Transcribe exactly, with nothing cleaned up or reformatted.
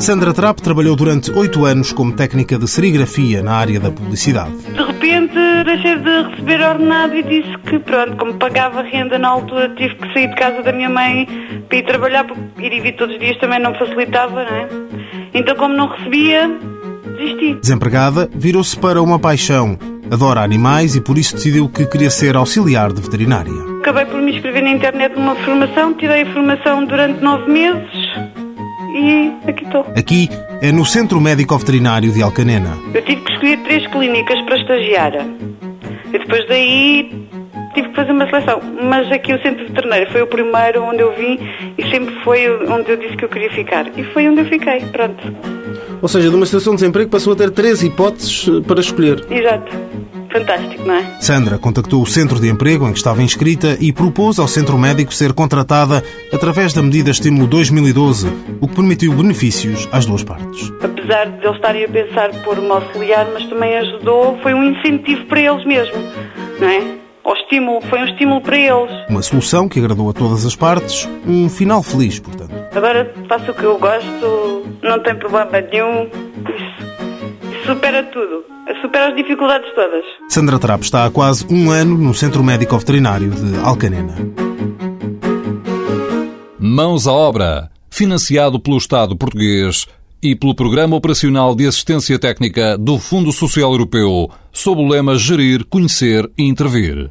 Sandra Trapp trabalhou durante oito anos como técnica de serigrafia na área da publicidade. De repente deixei de receber ordenado e disse que, pronto, como pagava renda na altura, tive que sair de casa da minha mãe para ir trabalhar, porque ir e vir todos os dias também não facilitava, não é? Então, como não recebia, desisti. Desempregada, virou-se para uma paixão. Adora animais e por isso decidiu que queria ser auxiliar de veterinária. Acabei por me inscrever na internet numa formação, tirei a formação durante nove meses... E aqui estou. Aqui é no Centro Médico Veterinário de Alcanena. Eu tive que escolher três clínicas para estagiar. E depois daí tive que fazer uma seleção. Mas aqui o Centro Veterinário foi o primeiro onde eu vim e sempre foi onde eu disse que eu queria ficar. E foi onde eu fiquei, pronto. Ou seja, de uma situação de desemprego passou a ter três hipóteses para escolher. Exato. Fantástico, não é? Sandra contactou o centro de emprego em que estava inscrita e propôs ao Centro Médico ser contratada através da medida Estímulo dois mil e doze, o que permitiu benefícios às duas partes. Apesar de eles estarem a pensar por me auxiliar, mas também ajudou, foi um incentivo para eles mesmo, não é? O estímulo, foi um estímulo para eles. Uma solução que agradou a todas as partes, um final feliz, portanto. Agora faço o que eu gosto, não tem problema nenhum, isso supera tudo. Supera as dificuldades todas. Sandra Trapp está há quase um ano no Centro Médico Veterinário de Alcanena. Mãos à Obra, financiado pelo Estado português e pelo Programa Operacional de Assistência Técnica do Fundo Social Europeu, sob o lema Gerir, Conhecer e Intervir.